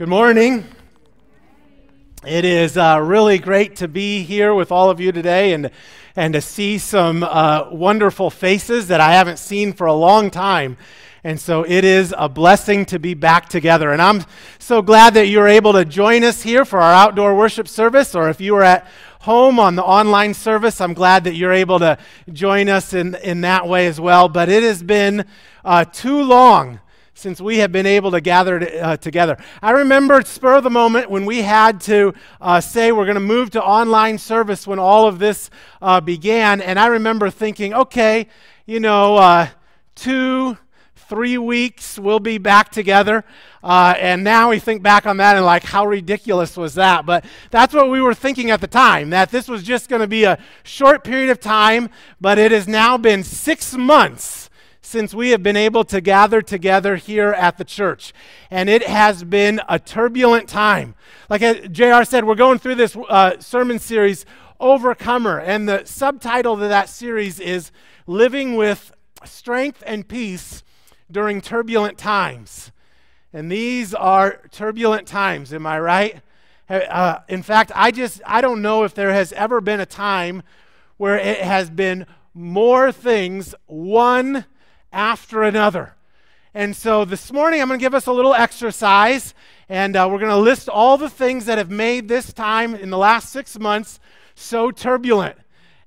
Good morning. It is really great to be here with all of you today and to see some wonderful faces that I haven't seen for a long time. And so it is a blessing to be back together. And I'm so glad that you're able to join us here for our outdoor worship service, or if you were at home on the online service, I'm glad that you're able to join us in that way as well. But it has been too long since we have been able to gather together. I remember spur of the moment when we had to say we're going to move to online service when all of this began. And I remember thinking, okay, 2-3 weeks, we'll be back together. And now we think back on that and like, how ridiculous was that? But that's what we were thinking at the time, that this was just going to be a short period of time, but it has now been 6 months since we have been able to gather together here at the church. And it has been a turbulent time. Like JR said, we're going through this sermon series, Overcomer, and the subtitle to that series is Living with Strength and Peace During Turbulent Times. And these are turbulent times, am I right? In fact, I don't know if there has ever been a time where it has been more things, one after another. And so this morning I'm going to give us a little exercise, and we're going to list all the things that have made this time in the last 6 months so turbulent.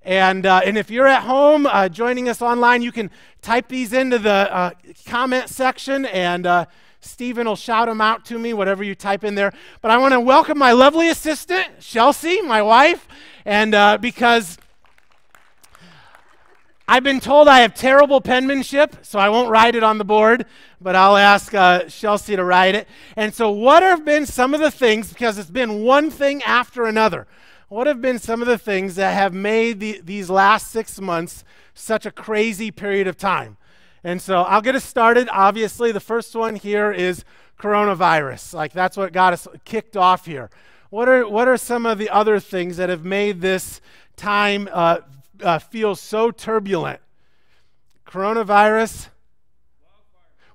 And if you're at home joining us online, you can type these into the comment section, and Stephen will shout them out to me, whatever you type in there. But I want to welcome my lovely assistant, Chelsea, my wife, and because I've been told I have terrible penmanship, so I won't write it on the board, but I'll ask Chelsea to write it. And so what have been some of the things, because it's been one thing after another, what have been some of the things that have made these last 6 months such a crazy period of time? And so I'll get us started. Obviously, the first one here is coronavirus. Like, that's what got us kicked off here. What are some of the other things that have made this time feels so turbulent? Coronavirus,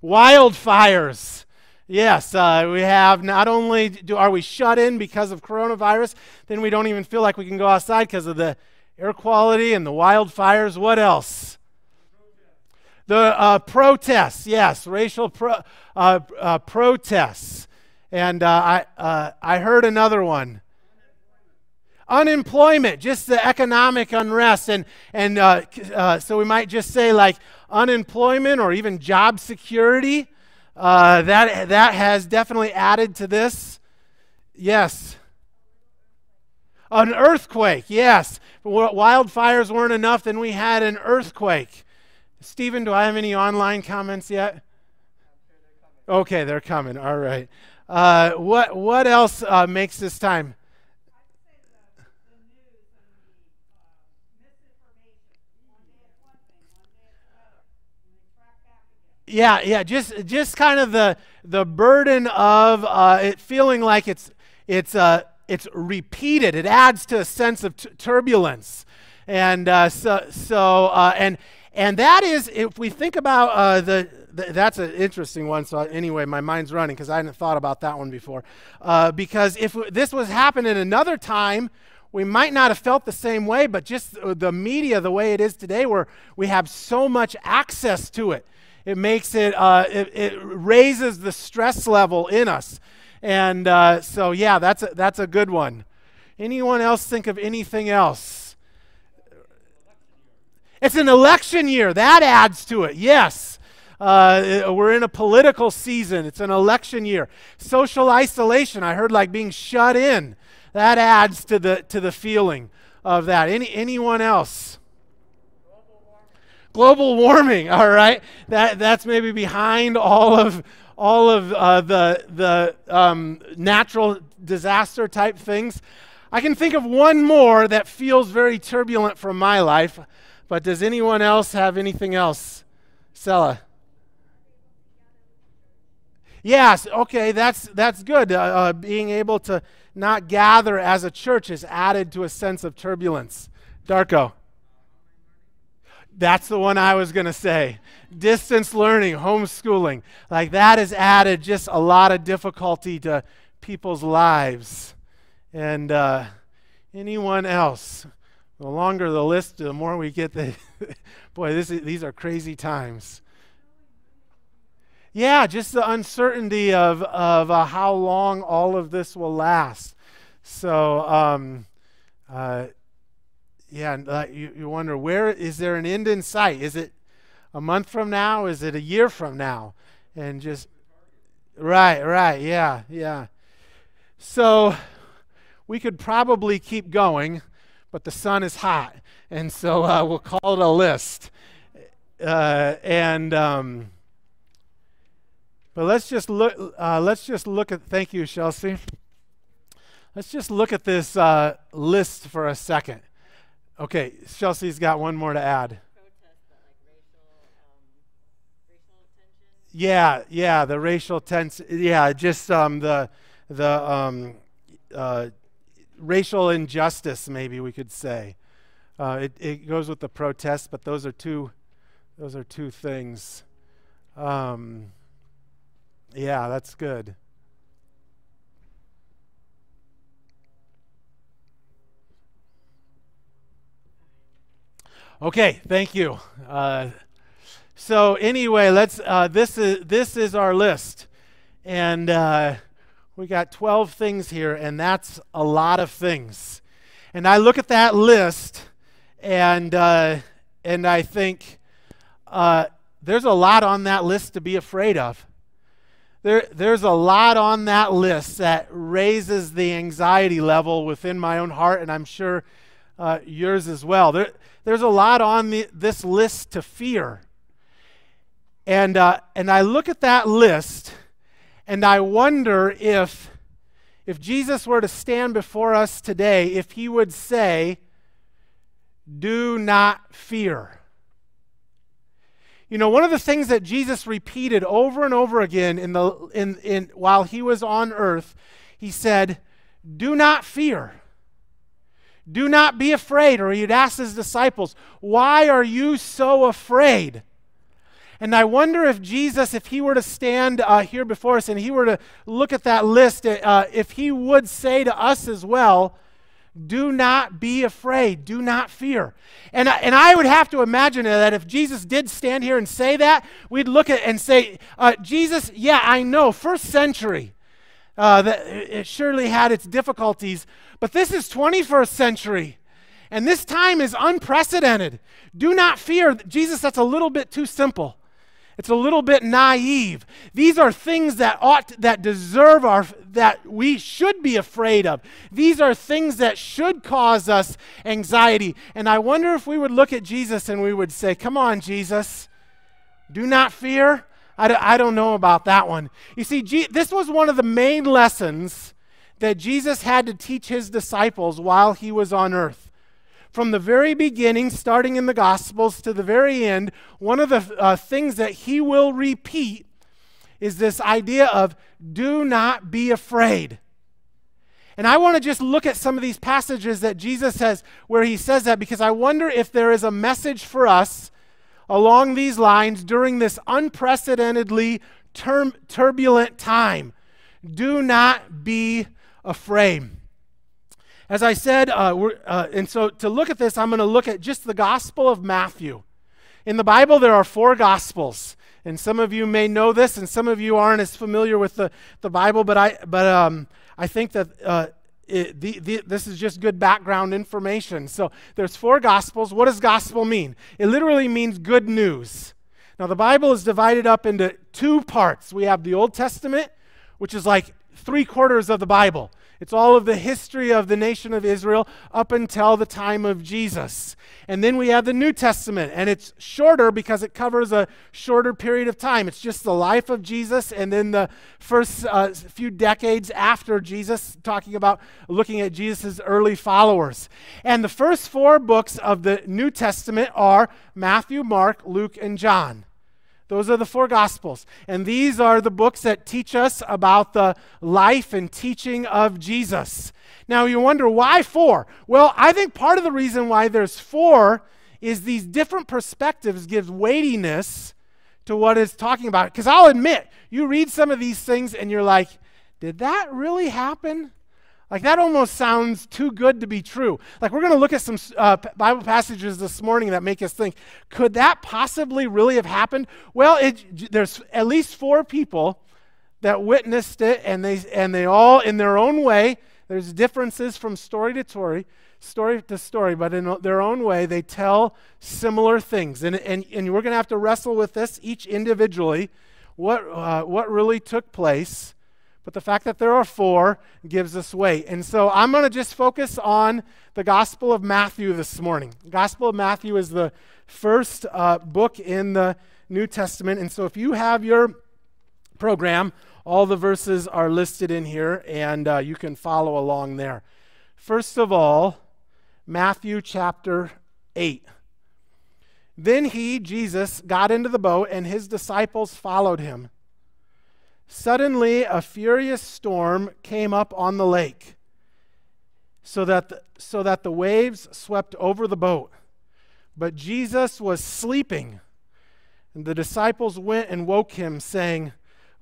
wildfires. Yes, we have. Not only are we shut in because of coronavirus, then we don't even feel like we can go outside because of the air quality and the wildfires. What else? The protests. Yes, racial protests. And I heard another one. Unemployment, just the economic unrest, and so we might just say like unemployment or even job security. That has definitely added to this. Yes. An earthquake, yes. Wildfires weren't enough, then we had an earthquake. Stephen, do I have any online comments yet? Okay, they're coming. All right. What else makes this time? Yeah, just kind of the burden of it feeling like it's repeated. It adds to a sense of turbulence, and so that is, if we think about that's an interesting one. So anyway, my mind's running because I hadn't thought about that one before. Because if this was happening another time, we might not have felt the same way. But just the media, the way it is today, where we have so much access to it. It makes it, it raises the stress level in us. And so, yeah, that's a good one. Anyone else think of anything else? It's an election year. That adds to it, yes. We're in a political season. It's an election year. Social isolation, I heard, like being shut in. That adds to the feeling of that. Anyone else? Global warming, all right. That's maybe behind all of the natural disaster type things. I can think of one more that feels very turbulent from my life, but does anyone else have anything else? Sella. Yes. Okay, that's good. Being able to not gather as a church is added to a sense of turbulence. Darko. That's the one I was going to say. Distance learning, homeschooling. Like, that has added just a lot of difficulty to people's lives. And anyone else? The longer the list, the more we get the boy, these are crazy times. Yeah, just the uncertainty of how long all of this will last. So, you wonder, where is there an end in sight? Is it a month from now? Is it a year from now? And just, right, yeah. So we could probably keep going, but the sun is hot, and so we'll call it a list. But let's just look. Thank you, Chelsea. Let's just look at this list for a second. Okay, Chelsea's got one more to add. Yeah, the racial tension. Yeah, just the racial injustice, maybe we could say. It goes with the protests, but those are two things. Yeah, that's good. Okay, thank you. So anyway, let's. This is our list, and we got 12 things here, and that's a lot of things. And I look at that list, and I think there's a lot on that list to be afraid of. There's a lot on that list that raises the anxiety level within my own heart, and I'm sure yours as well. There's a lot on this list to fear. And I look at that list, and I wonder if Jesus were to stand before us today, if he would say, "Do not fear." You know, one of the things that Jesus repeated over and over again while he was on earth, he said, "Do not fear. Do not be afraid." Or he'd ask his disciples, "Why are you so afraid?" And I wonder if Jesus, if he were to stand here before us and he were to look at that list, if he would say to us as well, "Do not be afraid. Do not fear." And I would have to imagine that if Jesus did stand here and say that, we'd look at it and say, "Jesus, yeah, I know, first century, that it surely had its difficulties, but this is 21st century. And this time is unprecedented. Do not fear." Jesus, that's a little bit too simple. It's a little bit naive. These are things that we should be afraid of. These are things that should cause us anxiety. And I wonder if we would look at Jesus and we would say, "Come on, Jesus, do not fear." I don't know about that one. You see, this was one of the main lessons that Jesus had to teach his disciples while he was on earth. From the very beginning, starting in the Gospels to the very end, one of the things that he will repeat is this idea of "do not be afraid." And I want to just look at some of these passages that Jesus says where he says that, because I wonder if there is a message for us along these lines during this unprecedentedly turbulent time. Do not be afraid. As I said, and so to look at this, I'm going to look at just the Gospel of Matthew. In the Bible, there are four Gospels, and some of you may know this, and some of you aren't as familiar with the Bible, but I think that this is just good background information. So there's four Gospels. What does gospel mean? It literally means good news. Now, the Bible is divided up into two parts. We have the Old Testament, which is like three-quarters of the Bible. It's all of the history of the nation of Israel up until the time of Jesus. And then we have the New Testament, and it's shorter because it covers a shorter period of time. It's just the life of Jesus and then the first few decades after Jesus, looking at Jesus' early followers. And the first four books of the New Testament are Matthew, Mark, Luke, and John. Those are the four Gospels. And these are the books that teach us about the life and teaching of Jesus. Now you wonder, why four? Well, I think part of the reason why there's four is these different perspectives gives weightiness to what it's talking about. Because I'll admit, you read some of these things and you're like, Did that really happen? Like, that almost sounds too good to be true. Like, we're going to look at some Bible passages this morning that make us think, could that possibly really have happened? Well, there's at least four people that witnessed it, and they all, in their own way, there's differences from story to story, but in their own way, they tell similar things. And we're going to have to wrestle with this each individually, what really took place. But the fact that there are four gives us weight. And so I'm going to just focus on the Gospel of Matthew this morning. The Gospel of Matthew is the first book in the New Testament. And so if you have your program, all the verses are listed in here, and you can follow along there. First of all, Matthew chapter 8. Then he, Jesus, got into the boat, and his disciples followed him. Suddenly, a furious storm came up on the lake, so that the waves swept over the boat. But Jesus was sleeping, and the disciples went and woke him, saying,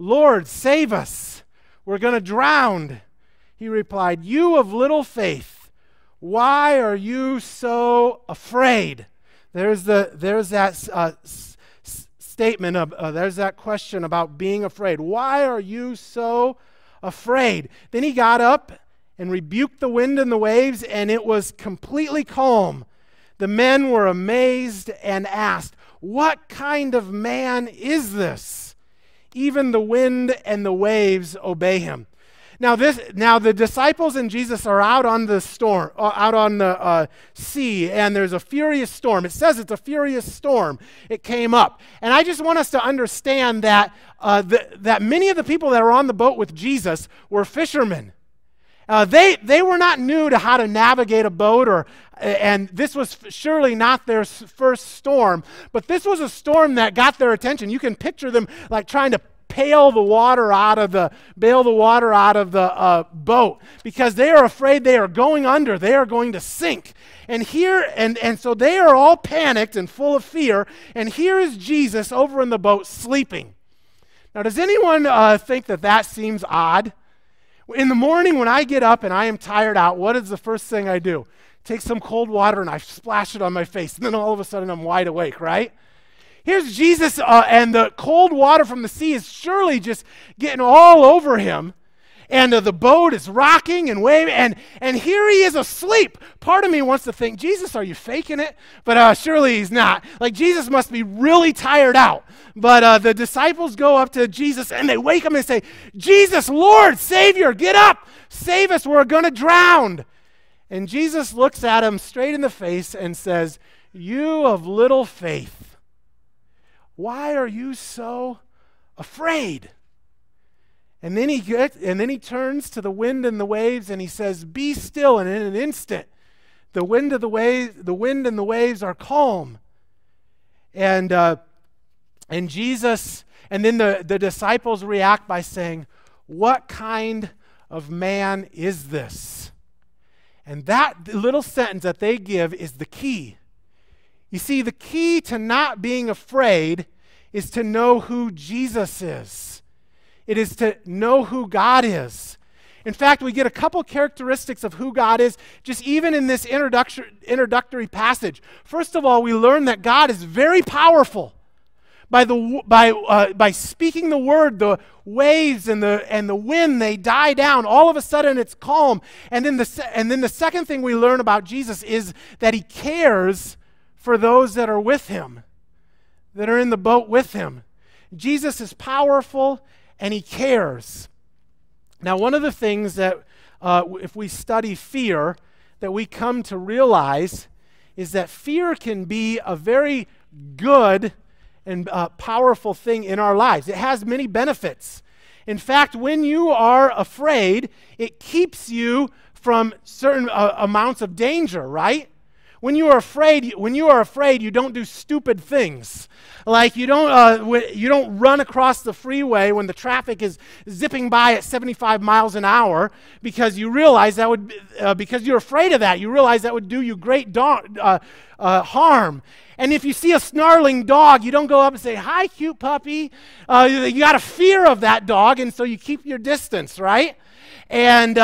"Lord, save us. We're going to drown." He replied, "You of little faith, why are you so afraid?" There's that question about being afraid. Why are you so afraid? Then he got up and rebuked the wind and the waves, and it was completely calm. The men were amazed and asked, "What kind of man is this? Even the wind and the waves obey him." Now the disciples and Jesus are out on the storm, out on the sea, and there's a furious storm. It says it's a furious storm. It came up, and I just want us to understand that that many of the people that were on the boat with Jesus were fishermen. They were not new to how to navigate a boat, and this was surely not their first storm. But this was a storm that got their attention. You can picture them like trying to bail the water out of the boat, because they are afraid they are going under, they are going to sink. And here, and so they are all panicked and full of fear. And here is Jesus over in the boat sleeping. Now, does anyone think that seems odd? In the morning when I get up and I am tired out, what is the first thing I do? Take some cold water and I splash it on my face, and then all of a sudden I'm wide awake, right? Here's Jesus, and the cold water from the sea is surely just getting all over him. And the boat is rocking and waving, and here he is asleep. Part of me wants to think, Jesus, are you faking it? But surely he's not. Like, Jesus must be really tired out. But the disciples go up to Jesus, and they wake him and say, "Jesus, Lord, Savior, get up. Save us. We're going to drown." And Jesus looks at him straight in the face and says, "You of little faith, why are you so afraid?" And then he turns to the wind and the waves, and he says, "Be still," and in an instant, the wind and the waves are calm. And Jesus, and then the disciples react by saying, "What kind of man is this?" And that little sentence that they give is the key. You see, the key to not being afraid is to know who Jesus is. It is to know who God is. In fact, we get a couple characteristics of who God is, just even in this introductory passage. First of all, we learn that God is very powerful. By speaking the word, the waves and the wind, they die down. All of a sudden, it's calm. And then the second thing we learn about Jesus is that he cares for those that are with him, that are in the boat with him. Jesus is powerful, and he cares. Now, one of the things that, if we study fear, that we come to realize is that fear can be a very good and powerful thing in our lives. It has many benefits. In fact, when you are afraid, it keeps you from certain amounts of danger, right? When you are afraid, you don't do stupid things. Like you don't run across the freeway when the traffic is zipping by at 75 miles an hour because you realize that would because you're afraid of that. You realize that would do you great harm. And if you see a snarling dog, you don't go up and say, "Hi, cute puppy." You got a fear of that dog, and so you keep your distance, right? And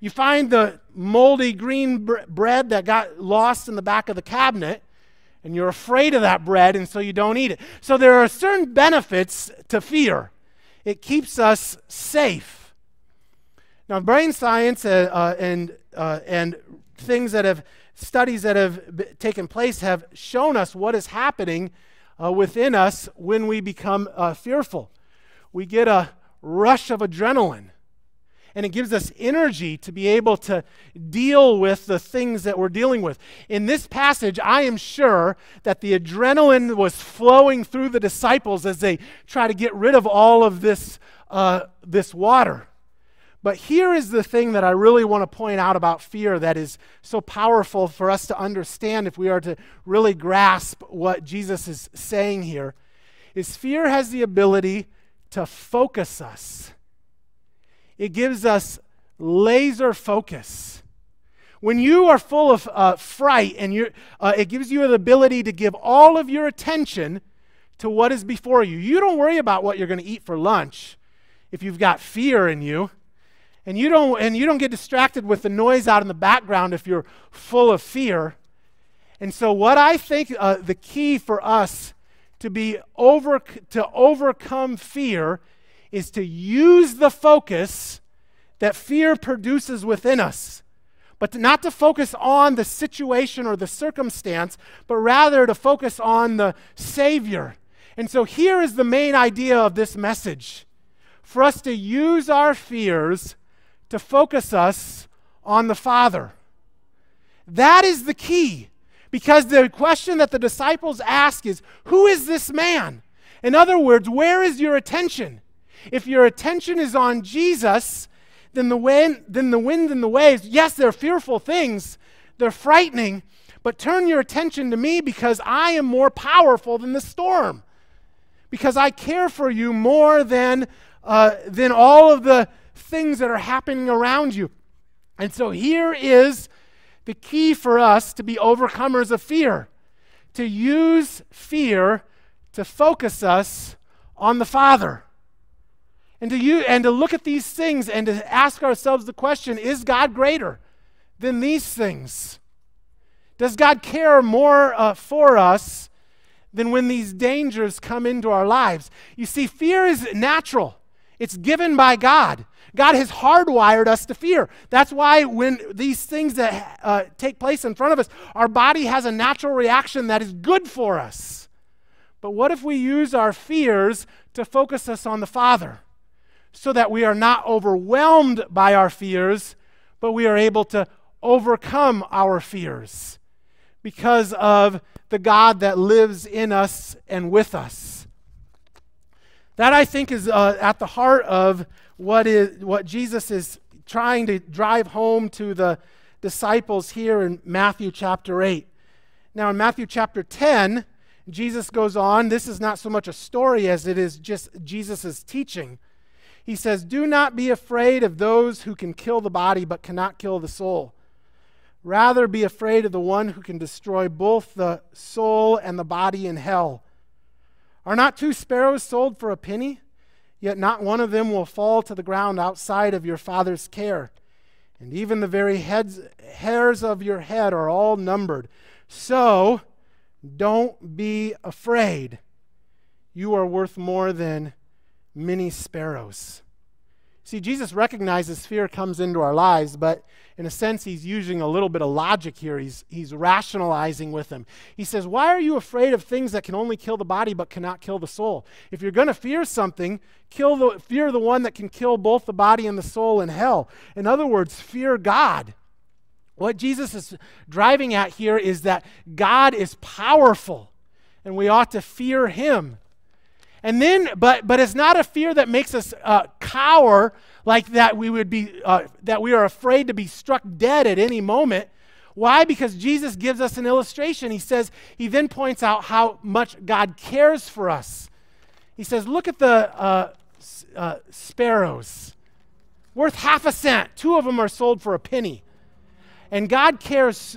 you find the moldy green bread that got lost in the back of the cabinet, and you're afraid of that bread, and so you don't eat it. So there are certain benefits to fear. It keeps us safe. Now, brain science and things that have studies that have taken place have shown us what is happening within us when we become fearful. We get a rush of adrenaline, and it gives us energy to be able to deal with the things that we're dealing with. In this passage, I am sure that the adrenaline was flowing through the disciples as they try to get rid of all of this water. But here is the thing that I really want to point out about fear that is so powerful for us to understand if we are to really grasp what Jesus is saying here, is fear has the ability to focus us. It gives us laser focus. When you are full of fright, and it gives you the ability to give all of your attention to what is before you. You don't worry about what you're going to eat for lunch if you've got fear in you. And you don't get distracted with the noise out in the background if you're full of fear. And so what I think the key for us to overcome fear is to use the focus that fear produces within us, but not to focus on the situation or the circumstance, but rather to focus on the Savior. And so here is the main idea of this message: for us to use our fears to focus us on the Father. That is the key, because the question that the disciples ask is, who is this man? In other words, where is your attention? If your attention is on Jesus, then the wind and the waves, yes, they're fearful things, they're frightening, but turn your attention to me, because I am more powerful than the storm, because I care for you more than all of the things that are happening around you. And so here is the key for us to be overcomers of fear: to use fear to focus us on the Father, and to look at these things and to ask ourselves the question, is God greater than these things? Does God care more for us than when these dangers come into our lives? You see, fear is natural. It's given by God. God has hardwired us to fear. That's why when these things that take place in front of us, our body has a natural reaction that is good for us. But what if we use our fears to focus us on the Father, so that we are not overwhelmed by our fears, but we are able to overcome our fears because of the God that lives in us and with us? That, I think, is at the heart of what Jesus is trying to drive home to the disciples here in Matthew chapter 8. Now, in Matthew chapter 10, Jesus goes on. This is not so much a story as it is just Jesus' teaching. He says, "Do not be afraid of those who can kill the body but cannot kill the soul. Rather, be afraid of the one who can destroy both the soul and the body in hell. Are not two sparrows sold for a penny? Yet not one of them will fall to the ground outside of your Father's care. And even the very hairs of your head are all numbered. So don't be afraid. You are worth more than many sparrows." See, Jesus recognizes fear comes into our lives, but in a sense, he's using a little bit of logic here. He's rationalizing with them. He says, why are you afraid of things that can only kill the body but cannot kill the soul? If you're going to fear something, fear the one that can kill both the body and the soul in hell. In other words, fear God. What Jesus is driving at here is that God is powerful, and we ought to fear him. And then, but it's not a fear that makes us cower, like that we are afraid to be struck dead at any moment. Why? Because Jesus gives us an illustration. He says, he then points out how much God cares for us. He says, look at the sparrows. Worth half a cent. 2 of them are sold for a penny. And God cares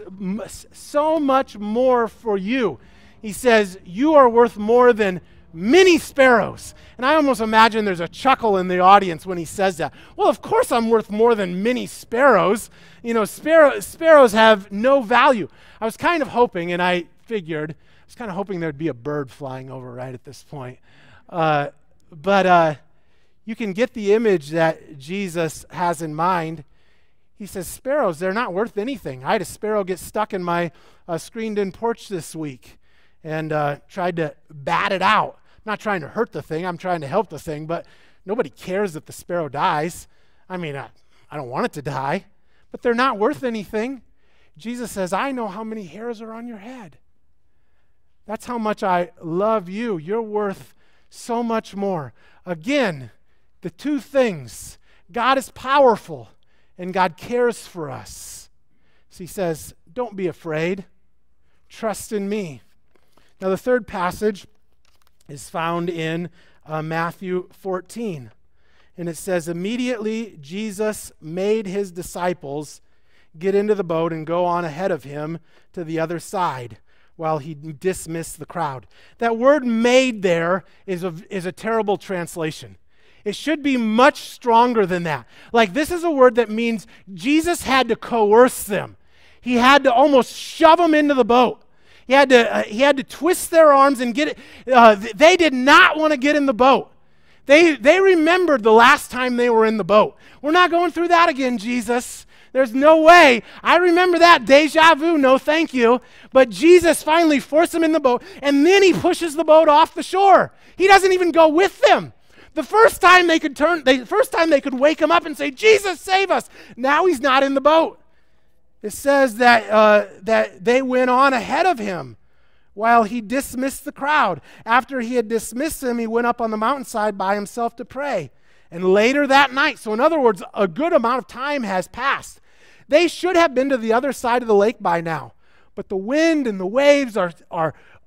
so much more for you. He says, you are worth more than many sparrows. And I almost imagine there's a chuckle in the audience when he says that. Well, of course I'm worth more than many sparrows. You know, sparrows have no value. I was kind of hoping, and I figured, I was kind of hoping there'd be a bird flying over right at this point. But you can get the image that Jesus has in mind. He says, sparrows, they're not worth anything. I had a sparrow get stuck in my screened-in porch this week and tried to bat it out. I'm not trying to hurt the thing. I'm trying to help the thing, but nobody cares if the sparrow dies. I mean, I don't want it to die, but they're not worth anything. Jesus says, I know how many hairs are on your head. That's how much I love you. You're worth so much more. Again, the two things. God is powerful. And God cares for us. So he says, don't be afraid. Trust in me. Now the third passage is found in Matthew 14. And it says, immediately Jesus made his disciples get into the boat and go on ahead of him to the other side while he dismissed the crowd. That word made there is a terrible translation. It should be much stronger than that. Like, this is a word that means Jesus had to coerce them. He had to almost shove them into the boat. He had to twist their arms and get it. They did not want to get in the boat. They remembered the last time they were in the boat. We're not going through that again, Jesus. There's no way. I remember that. Deja vu, no thank you. But Jesus finally forced them in the boat, and then he pushes the boat off the shore. He doesn't even go with them. The first time they could wake him up and say, Jesus, save us. Now he's not in the boat. It says that they went on ahead of him while he dismissed the crowd. After he had dismissed them, he went up on the mountainside by himself to pray. And later that night, so in other words, a good amount of time has passed. They should have been to the other side of the lake by now. But the wind and the waves are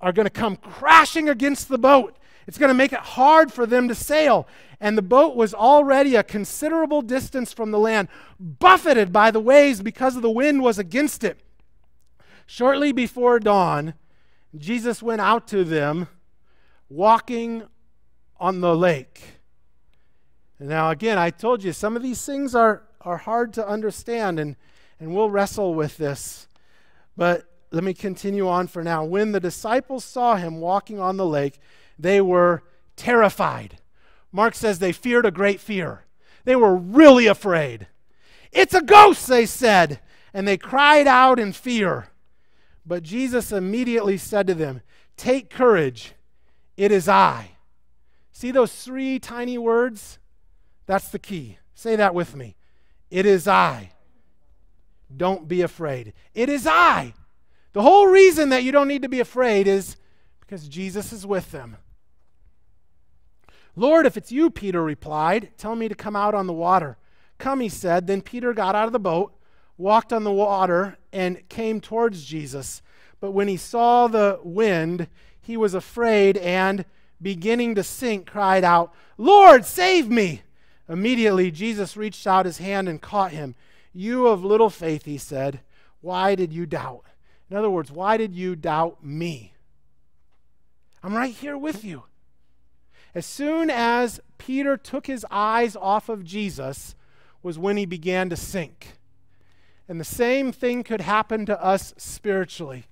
going to come crashing against the boat. It's going to make it hard for them to sail. And the boat was already a considerable distance from the land, buffeted by the waves because of the wind was against it. Shortly before dawn, Jesus went out to them, walking on the lake. And now again, I told you, some of these things are hard to understand, and we'll wrestle with this. But let me continue on for now. When the disciples saw him walking on the lake, they were terrified. Mark says they feared a great fear. They were really afraid. It's a ghost, they said, and they cried out in fear. But Jesus immediately said to them, take courage, it is I. See those 3 tiny words? That's the key. Say that with me. It is I. Don't be afraid. It is I. The whole reason that you don't need to be afraid is because Jesus is with them. Lord, if it's you, Peter replied, tell me to come out on the water. Come, he said. Then Peter got out of the boat, walked on the water, and came towards Jesus. But when he saw the wind, he was afraid and, beginning to sink, cried out, Lord, save me! Immediately Jesus reached out his hand and caught him. You of little faith, he said, why did you doubt? In other words, why did you doubt me? I'm right here with you. As soon as Peter took his eyes off of Jesus was when he began to sink. And the same thing could happen to us spiritually.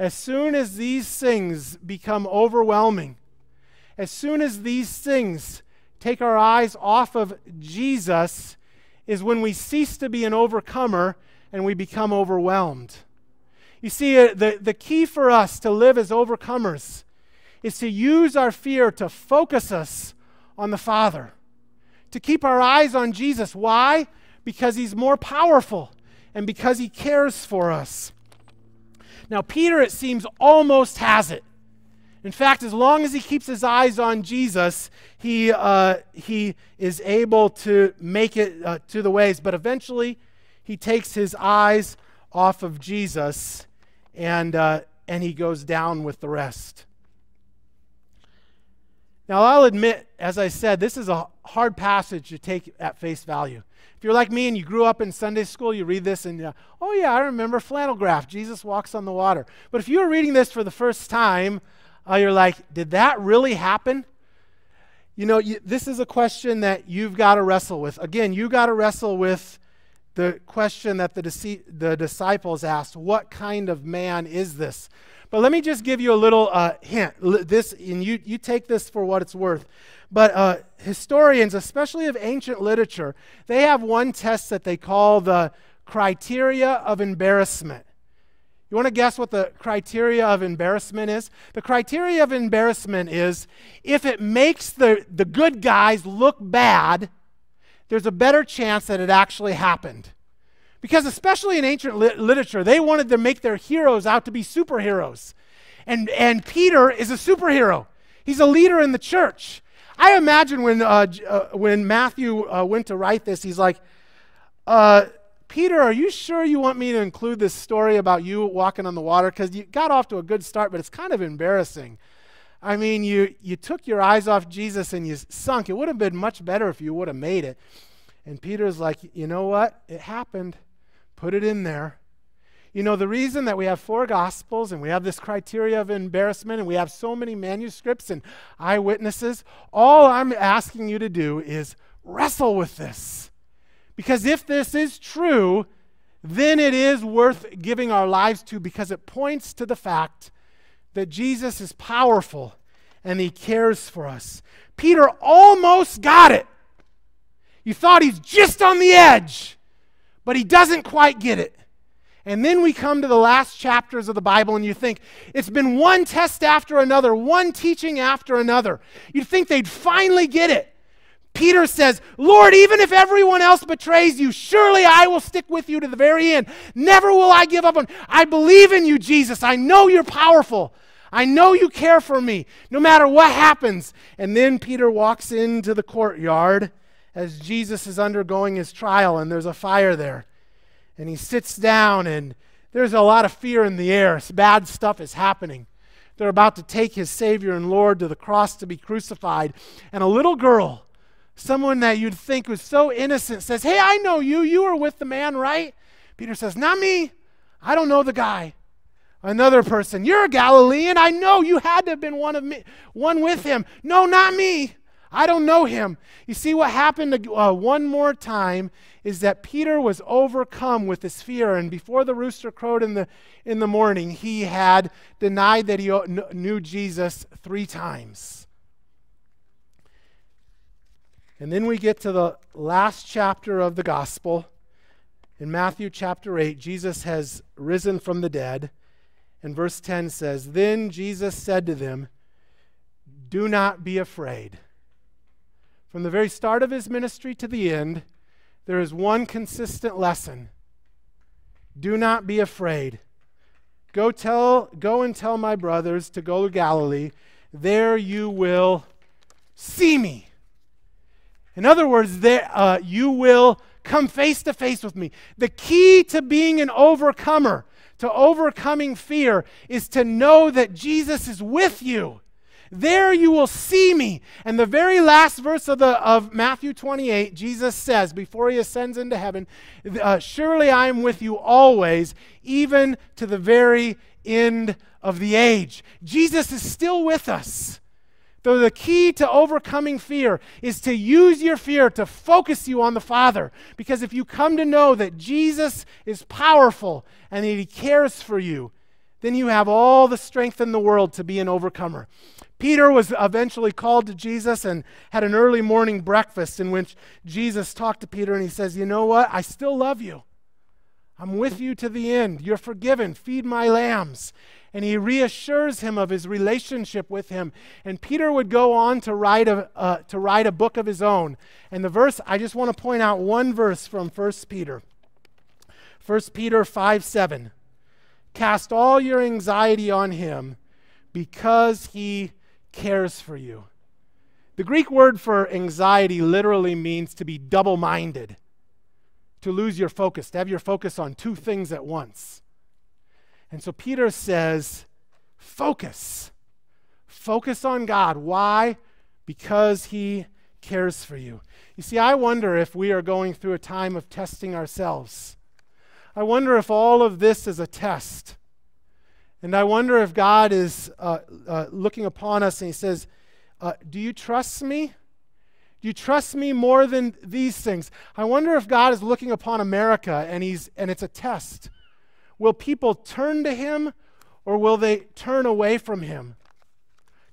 As soon as these things become overwhelming, as soon as these things take our eyes off of Jesus, is when we cease to be an overcomer and we become overwhelmed. You see, the key for us to live as overcomers is to use our fear to focus us on the Father, to keep our eyes on Jesus. Why? Because he's more powerful and because he cares for us. Now, Peter, it seems, almost has it. In fact, as long as he keeps his eyes on Jesus, he is able to make it to the waves. But eventually, he takes his eyes off of Jesus, and he goes down with the rest. Now, I'll admit, as I said, this is a hard passage to take at face value. If you're like me and you grew up in Sunday school, you read this and, oh yeah, I remember flannel graph, Jesus walks on the water. But if you were reading this for the first time, you're like, did that really happen? You know, this is a question that you've got to wrestle with. Again, you've got to wrestle with the question that the disciples asked, what kind of man is this? But let me just give you a little hint. This, and you take this for what it's worth. But historians, especially of ancient literature, they have one test that they call the criteria of embarrassment. You want to guess what the criteria of embarrassment is? The criteria of embarrassment is if it makes the good guys look bad, there's a better chance that it actually happened. Because especially in ancient literature, they wanted to make their heroes out to be superheroes. And Peter is a superhero. He's a leader in the church. I imagine when Matthew went to write this, he's like, Peter, are you sure you want me to include this story about you walking on the water? Because you got off to a good start, but it's kind of embarrassing. I mean, you took your eyes off Jesus and you sunk. It would have been much better if you would have made it. And Peter's like, you know what? It happened. Put it in there. You know, the reason that we have four Gospels and we have this criteria of embarrassment and we have so many manuscripts and eyewitnesses, all I'm asking you to do is wrestle with this. Because if this is true, then it is worth giving our lives to, because it points to the fact that Jesus is powerful and he cares for us. Peter almost got it. You thought he's just on the edge, but he doesn't quite get it. And then we come to the last chapters of the Bible and you think, it's been one test after another, one teaching after another. You'd think they'd finally get it. Peter says, Lord, even if everyone else betrays you, surely I will stick with you to the very end. Never will I give up on you. I believe in you, Jesus. I know you're powerful. I know you care for me, no matter what happens. And then Peter walks into the courtyard as Jesus is undergoing his trial, and there's a fire there. And he sits down, and there's a lot of fear in the air. Bad stuff is happening. They're about to take his Savior and Lord to the cross to be crucified. And a little girl, someone that you'd think was so innocent, says, hey, I know you. You were with the man, right? Peter says, not me. I don't know the guy. Another person, you're a Galilean. I know you had to have been one with him. No, not me. I don't know him. You see, what happened one more time is that Peter was overcome with his fear, and before the rooster crowed in the morning, he had denied that he knew Jesus 3 times. And then we get to the last chapter of the gospel. In Matthew chapter 8, Jesus has risen from the dead, and verse 10 says, Then Jesus said to them, Do not be afraid. From the very start of his ministry to the end, there is one consistent lesson. Do not be afraid. Go and tell my brothers to go to Galilee. There you will see me. In other words, there, you will come face to face with me. The key to being an overcomer, to overcoming fear, is to know that Jesus is with you. There you will see me. And the very last verse of Matthew 28, Jesus says, before he ascends into heaven, surely I am with you always, even to the very end of the age. Jesus is still with us. So the key to overcoming fear is to use your fear to focus you on the Father. Because if you come to know that Jesus is powerful and that he cares for you, then you have all the strength in the world to be an overcomer. Peter was eventually called to Jesus and had an early morning breakfast in which Jesus talked to Peter and he says, you know what? I still love you. I'm with you to the end. You're forgiven. Feed my lambs. And he reassures him of his relationship with him. And Peter would go on to write a book of his own. And the verse, I just want to point out one verse from 1 Peter. 1 Peter 5:7. Cast all your anxiety on him because he cares for you. The Greek word for anxiety literally means to be double-minded, to lose your focus, to have your focus on two things at once. And so Peter says, focus. Focus on God. Why? Because he cares for you. You see, I wonder if we are going through a time of testing ourselves. I wonder if all of this is a test. And I wonder if God is looking upon us and he says, do you trust me? Do you trust me more than these things? I wonder if God is looking upon America and it's a test. Will people turn to him or will they turn away from him?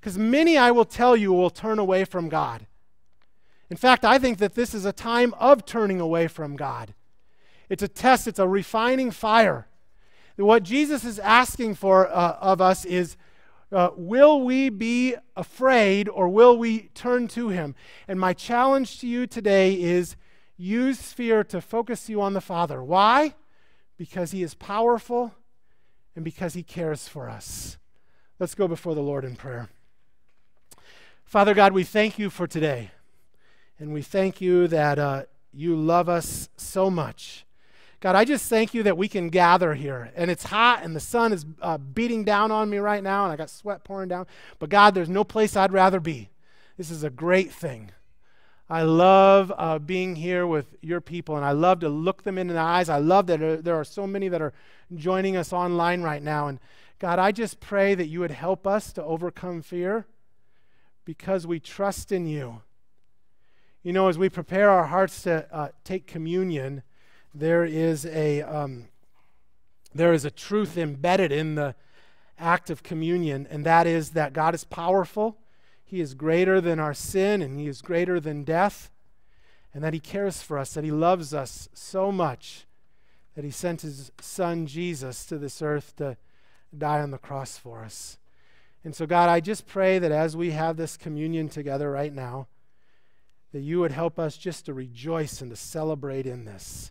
Because many, I will tell you, will turn away from God. In fact, I think that this is a time of turning away from God. It's a test. It's a refining fire. What Jesus is asking for of us is, will we be afraid or will we turn to him? And my challenge to you today is use fear to focus you on the Father. Why? Because he is powerful and because he cares for us. Let's go before the Lord in prayer. Father God, we thank you for today. And we thank you that you love us so much. God, I just thank you that we can gather here. And it's hot and the sun is beating down on me right now and I got sweat pouring down. But God, there's no place I'd rather be. This is a great thing. I love being here with your people and I love to look them in the eyes. I love that there are so many that are joining us online right now. And God, I just pray that you would help us to overcome fear because we trust in you. You know, as we prepare our hearts to take communion, there is a truth embedded in the act of communion, and that is that God is powerful, he is greater than our sin, and he is greater than death, and that he cares for us, that he loves us so much, that he sent his son Jesus to this earth to die on the cross for us. And so God, I just pray that as we have this communion together right now, that you would help us just to rejoice and to celebrate in this.